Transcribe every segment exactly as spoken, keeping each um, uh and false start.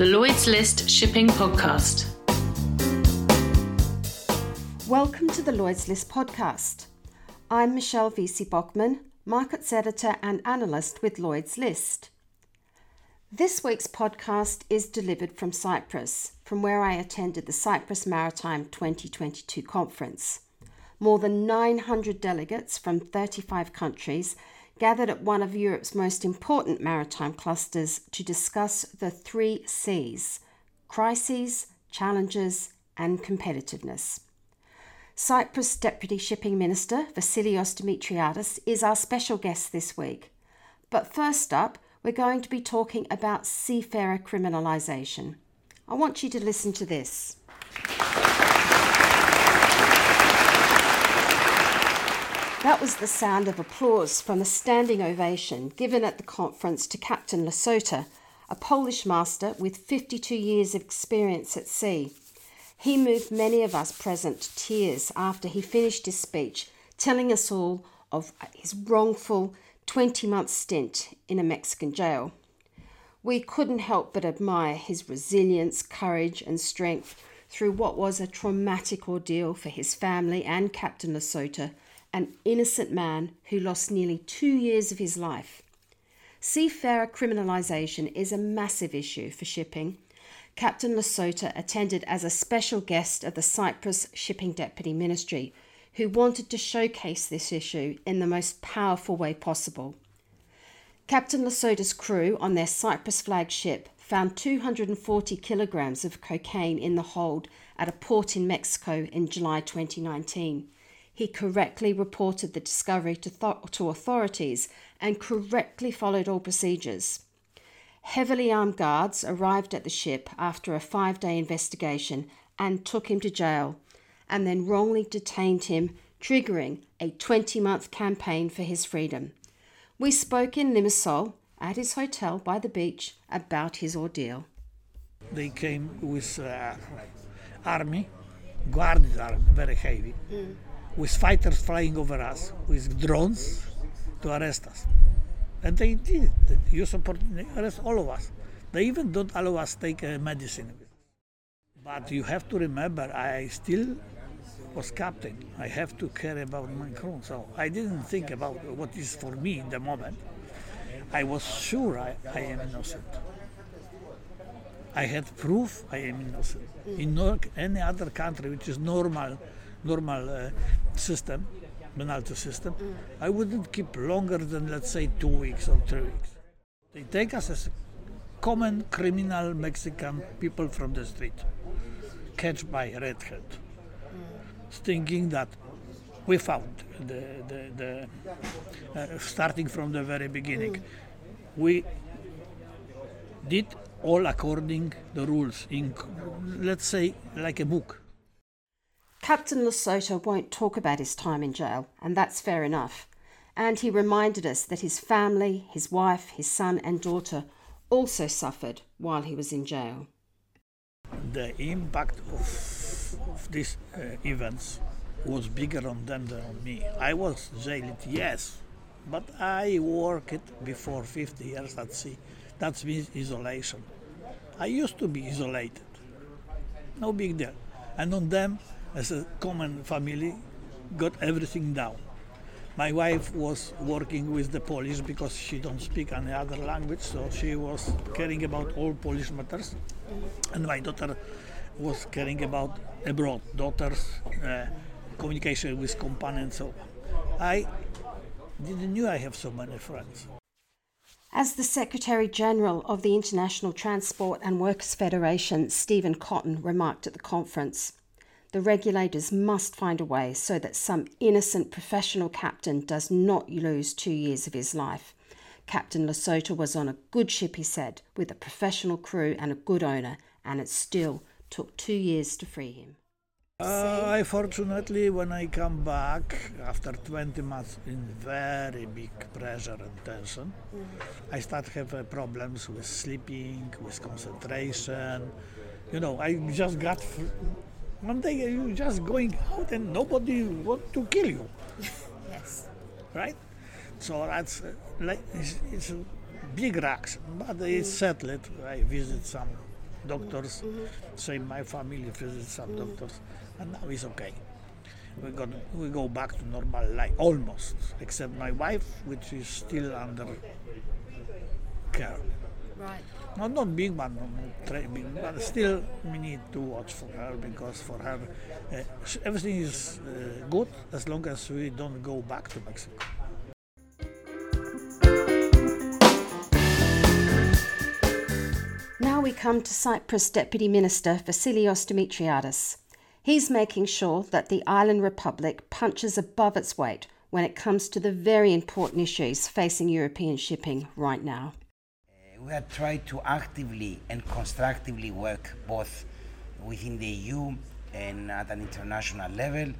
the Lloyd's List Shipping Podcast. Welcome to the Lloyd's List Podcast. I'm Michelle Vesey-Bockman, Markets Editor and Analyst with Lloyd's List. This week's podcast is delivered from Cyprus, from where I attended the Cyprus Maritime twenty twenty-two conference. More than nine hundred delegates from thirty-five countries gathered at one of Europe's most important maritime clusters to discuss the three C's: crises, challenges, and competitiveness. Cyprus Deputy Shipping Minister Vasilios Demetriades is our special guest this week. But first up, we're going to be talking about seafarer criminalisation. I want you to listen to this. That was the sound of applause from a standing ovation given at the conference to Captain Łasota, a Polish master with fifty-two years of experience at sea. He moved many of us present to tears after he finished his speech, telling us all of his wrongful twenty-month stint in a Mexican jail. We couldn't help but admire his resilience, courage and strength through what was a traumatic ordeal for his family and Captain Łasota, an innocent man who lost nearly two years of his life. Seafarer criminalisation is a massive issue for shipping. Captain Łasota attended as a special guest of the Cyprus Shipping Deputy Ministry, who wanted to showcase this issue in the most powerful way possible. Captain Lassota's crew on their Cyprus flag ship found two hundred forty kilograms of cocaine in the hold at a port in Mexico in July twenty nineteen. He correctly reported the discovery to, th- to authorities and correctly followed all procedures. Heavily armed guards arrived at the ship after a five-day investigation and took him to jail, and then wrongly detained him, triggering a twenty-month campaign for his freedom. We spoke in Limassol at his hotel by the beach about his ordeal. They came with uh, army, guarded army, very heavy. Mm. With fighters flying over us, with drones, to arrest us. And they did. You support, they arrest all of us. They even don't allow us to take uh, medicine. But you have to remember, I still was captain. I have to care about my crew. So I didn't think about what is for me in the moment. I was sure I, I am innocent. I had proof I am innocent. In no, any other country, which is normal, normal uh, system, penalty system, I wouldn't keep longer than, let's say, two weeks or three weeks. They take us as common criminal Mexican people from the street, catch by red hand, thinking that without the, the, the uh, starting from the very beginning, we did all according the rules, in, let's say, like a book. Captain Łasota won't talk about his time in jail, and that's fair enough. And he reminded us that his family, his wife, his son and daughter also suffered while he was in jail. The impact of, of these uh, events was bigger on them than on me. I was jailed, yes, but I worked before fifty years at sea. That means isolation. I used to be isolated. No big deal. And on them, as a common family, got everything down. My wife was working with the Polish because she don't speak any other language, so she was caring about all Polish matters. And my daughter was caring about abroad, daughters, uh, communication with companions, so I didn't knew I have so many friends. As the Secretary-General of the International Transport and Workers Federation, Stephen Cotton, remarked at the conference, the regulators must find a way so that some innocent professional captain does not lose two years of his life. Captain Łasota was on a good ship, he said, with a professional crew and a good owner, and it still took two years to free him. Uh, I fortunately, when I come back after twenty months in very big pressure and tension, mm-hmm. I start have uh, problems with sleeping, with concentration. You know, I just got. Fr- One day you're just going out and nobody want to kill you. Yes. Right? So that's uh, like it's, it's a big reaction, but it's settled. I visit some doctors. Mm-hmm. So in my family visited some mm-hmm. doctors, and now it's okay. We got we go back to normal life almost, except my wife, which is still under care. Right. Not not big one, but still we need to watch for her, because for her uh, everything is uh, good as long as we don't go back to Mexico. Now we come to Cyprus Deputy Minister Vasilios Demetriades. He's making sure that the island republic punches above its weight when it comes to the very important issues facing European shipping right now. We are trying to actively and constructively work both within the E U and at an international level uh,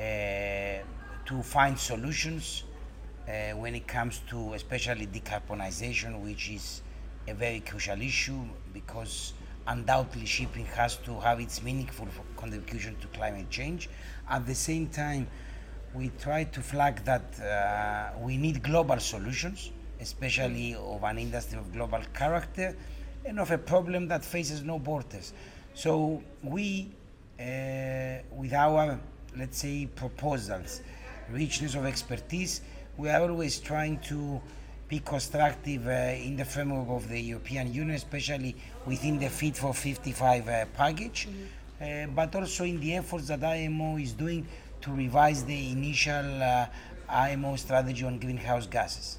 to find solutions uh, when it comes to especially decarbonization, which is a very crucial issue, because undoubtedly shipping has to have its meaningful contribution to climate change. At the same time, we try to flag that uh, we need global solutions, especially of an industry of global character and of a problem that faces no borders. So we, uh, with our, let's say, proposals, richness of expertise, we are always trying to be constructive uh, in the framework of the European Union, especially within the Fit for fifty-five uh, package, mm-hmm. uh, but also in the efforts that I M O is doing to revise the initial uh, I M O strategy on greenhouse gases.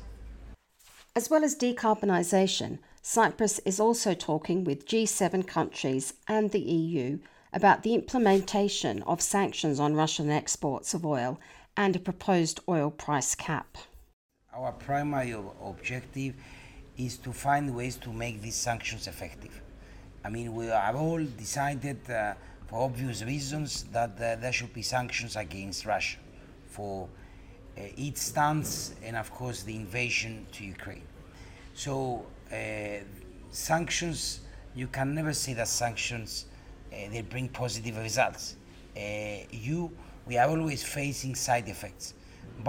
As well as decarbonisation, Cyprus is also talking with G seven countries and the E U about the implementation of sanctions on Russian exports of oil and a proposed oil price cap. Our primary objective is to find ways to make these sanctions effective. I mean, we are all decided uh, for obvious reasons that uh, there should be sanctions against Russia for Uh, its stance and, of course, the invasion to Ukraine. So uh, sanctions, you can never say that sanctions, uh, they bring positive results. Uh, you, we are always facing side effects,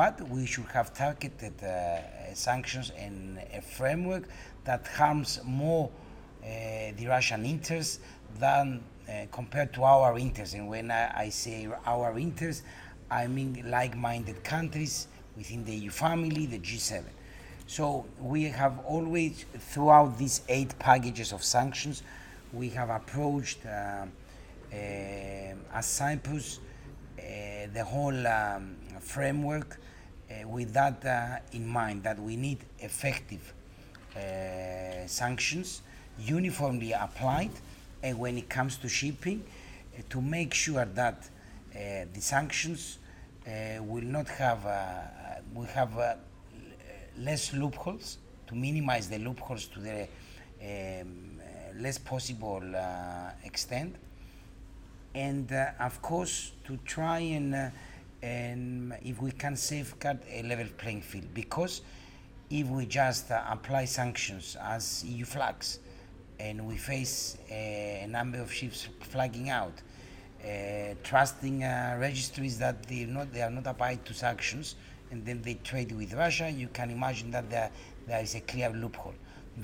but we should have targeted uh, sanctions and a framework that harms more uh, the Russian interests than uh, compared to our interests. And when I, I say our interests, I mean like-minded countries within the E U family, the G seven. So we have always, throughout these eight packages of sanctions, we have approached, uh, uh, as Cyprus, uh, the whole um, framework uh, with that uh, in mind, that we need effective uh, sanctions, uniformly applied, and when it comes to shipping, uh, to make sure that Uh, the sanctions uh, will not have, uh, will have uh, less loopholes, to minimize the loopholes to the um, less possible uh, extent. And uh, of course, to try and, uh, and if we can safeguard a level playing field, because if we just uh, apply sanctions as E U flags and we face a number of ships flagging out, Uh, trusting uh, registries that they not they are not abide to sanctions, and then they trade with Russia, you can imagine that there, there is a clear loophole.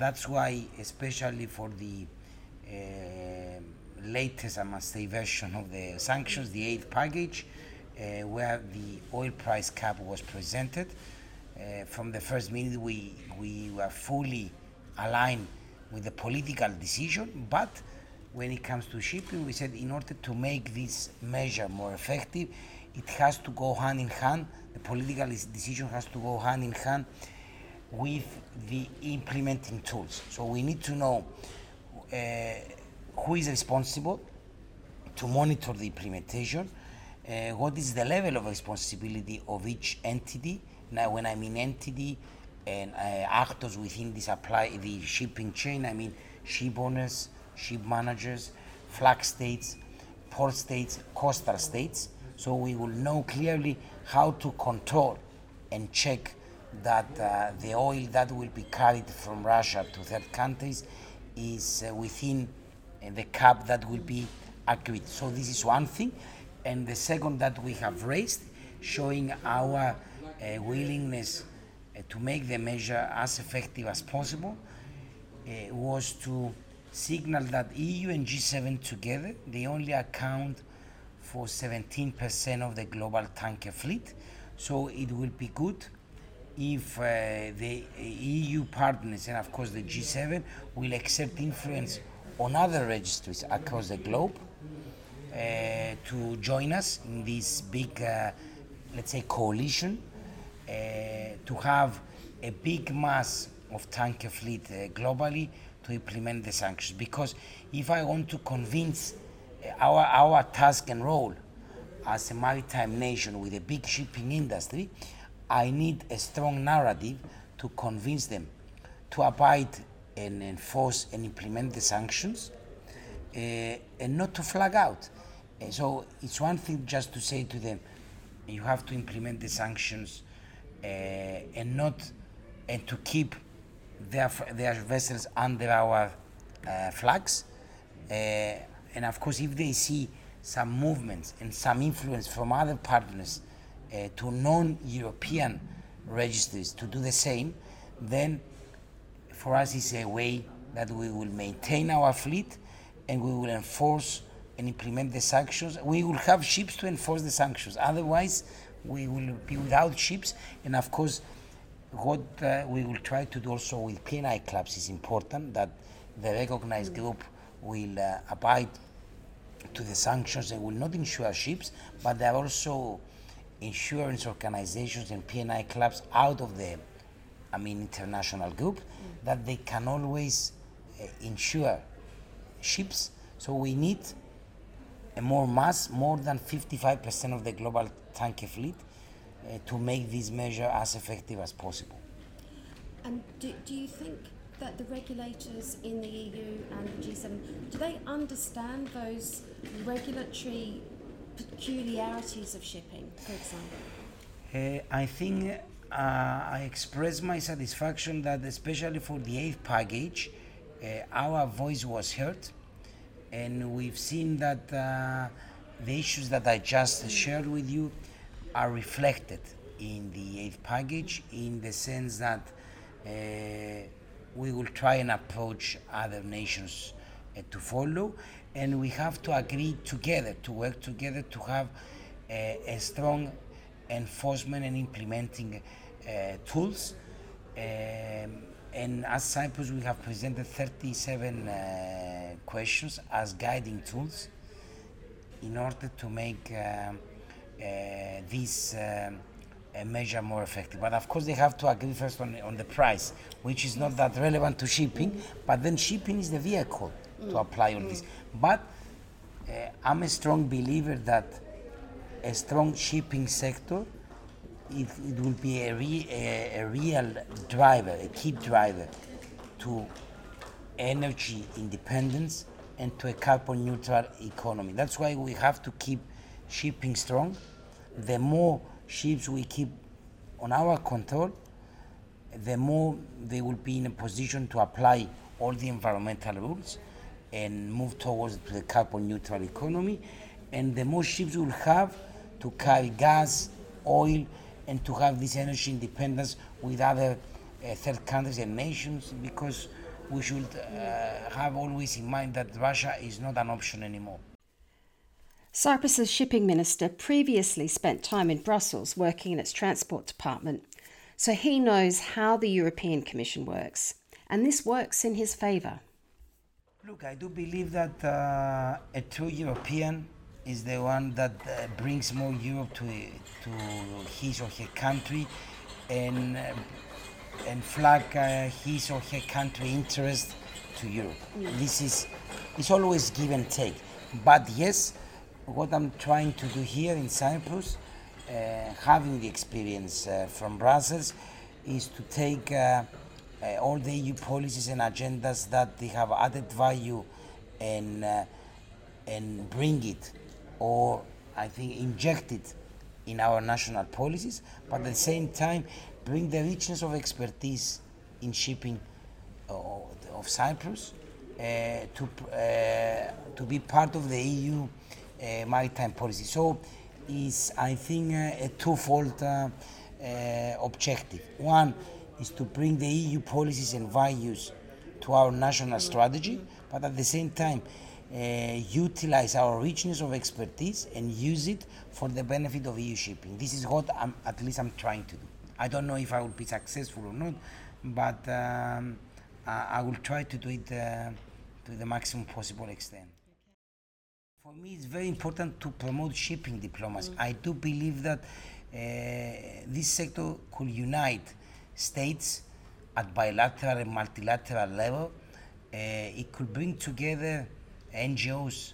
That's why, especially for the uh, latest, I must say, version of the sanctions, the eighth package, uh, where the oil price cap was presented, uh, from the first minute we we were fully aligned with the political decision, but when it comes to shipping, we said in order to make this measure more effective, it has to go hand in hand, the political decision has to go hand in hand with the implementing tools. So we need to know uh, who is responsible to monitor the implementation, uh, what is the level of responsibility of each entity. Now, when I mean entity and uh, actors within the supply, the shipping chain, I mean ship owners, ship managers, flag states, port states, coastal states. So we will know clearly how to control and check that uh, the oil that will be carried from Russia to third countries is uh, within uh, the cap that will be agreed. So this is one thing. And the second that we have raised, showing our uh, willingness uh, to make the measure as effective as possible, uh, was to signal that E U and G seven together, they only account for seventeen percent of the global tanker fleet. So it will be good if uh, the E U partners and of course the G seven will exert influence on other registries across the globe uh, to join us in this big, uh, let's say, coalition uh, to have a big mass of tanker fleet uh, globally to implement the sanctions. Because if I want to convince our, our task and role as a maritime nation with a big shipping industry, I need a strong narrative to convince them to abide and enforce and implement the sanctions uh, and not to flag out. Uh, so it's one thing just to say to them, you have to implement the sanctions uh, and not and to keep their, their vessels under our uh, flags. Uh, and of course, if they see some movements and some influence from other partners uh, to non-European registries to do the same, then for us it's a way that we will maintain our fleet and we will enforce and implement the sanctions. We will have ships to enforce the sanctions. Otherwise, we will be without ships. And of course, what uh, we will try to do also with P and I clubs is important, that the recognized group will uh, abide to the sanctions and will not insure ships, but there are also insurance organizations and P and I clubs out of the, I mean, international group, mm. that they can always uh, insure ships. So we need a more mass, more than fifty-five percent of the global tanker fleet, Uh, to make this measure as effective as possible. And do, do you think that the regulators in the E U and the G seven, do they understand those regulatory peculiarities of shipping, for example? Uh, I think uh, I express my satisfaction that especially for the eighth package, uh, our voice was heard, and we've seen that uh, the issues that I just shared with you are reflected in the eighth package, in the sense that uh, we will try and approach other nations uh, to follow, and we have to agree together, to work together to have uh, a strong enforcement and implementing uh, tools. Um, and as Cyprus, we have presented thirty-seven uh, questions as guiding tools in order to make uh, Uh, this uh, measure more effective. But of course they have to agree first on, on the price, which is not that relevant to shipping, mm. but then shipping is the vehicle mm. to apply on mm. this. But uh, I'm a strong believer that a strong shipping sector, it, it will be a, re, a, a real driver, a key driver to energy independence and to a carbon neutral economy. That's why we have to keep shipping strong. The more ships we keep on our control, the more they will be in a position to apply all the environmental rules and move towards the carbon neutral economy. And the more ships we'll have to carry gas, oil, and to have this energy independence with other uh, third countries and nations, because we should uh, have always in mind that Russia is not an option anymore. Cyprus's shipping minister previously spent time in Brussels working in its transport department, so he knows how the European Commission works, and this works in his favour. Look, I do believe that uh, a true European is the one that uh, brings more Europe to to his or her country, and uh, and flag uh, his or her country interest to Europe. Mm. This is it's always give and take, but yes. What I'm trying to do here in Cyprus, uh, having the experience uh, from Brussels, is to take uh, uh, all the E U policies and agendas that they have added value and, uh, and bring it, or I think inject it in our national policies, but at the same time bring the richness of expertise in shipping uh, of Cyprus uh, to, uh, to be part of the E U Uh, maritime policy. So is I think uh, a twofold uh, uh, objective. One is to bring the E U policies and values to our national strategy, but at the same time uh, utilize our richness of expertise and use it for the benefit of E U shipping. This is what I'm, at least I'm trying to do. I don't know if I will be successful or not, but um, I, I will try to do it uh, to the maximum possible extent. For me, it's very important to promote shipping diplomacy. Mm-hmm. I do believe that uh, this sector could unite states at bilateral and multilateral level. Uh, it could bring together N G Os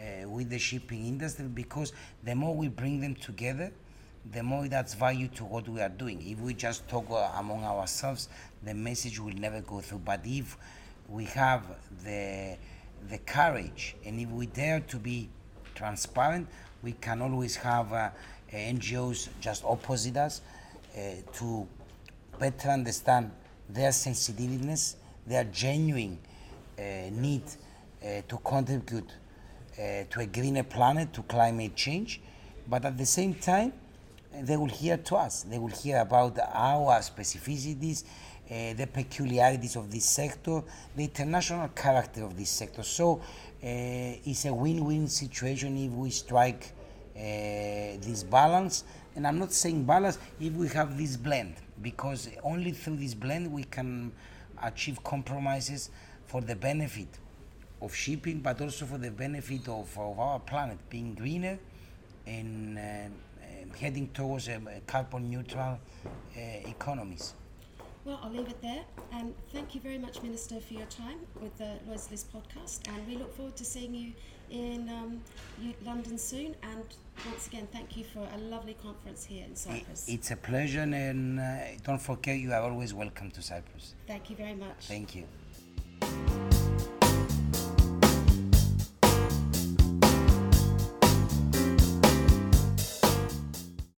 uh, with the shipping industry, because the more we bring them together, the more it adds value to what we are doing. If we just talk among ourselves, the message will never go through. But if we have the the courage, and if we dare to be transparent, we can always have uh, N G Os just opposite us uh, to better understand their sensitiveness, their genuine uh, need uh, to contribute uh, to a greener planet, to climate change. But at the same time, they will hear to us. They will hear about our specificities, uh, the peculiarities of this sector, the international character of this sector. So uh, it's a win-win situation if we strike uh, this balance. And I'm not saying balance, if we have this blend, because only through this blend we can achieve compromises for the benefit of shipping, but also for the benefit of, of our planet being greener and uh, heading towards um, carbon neutral uh, economies. Well, I'll leave it there. Um, thank you very much, Minister, for your time with the Lloyd's List podcast, and we look forward to seeing you in um, London soon. And once again, thank you for a lovely conference here in Cyprus. It's a pleasure, and uh, don't forget, you are always welcome to Cyprus. Thank you very much. Thank you.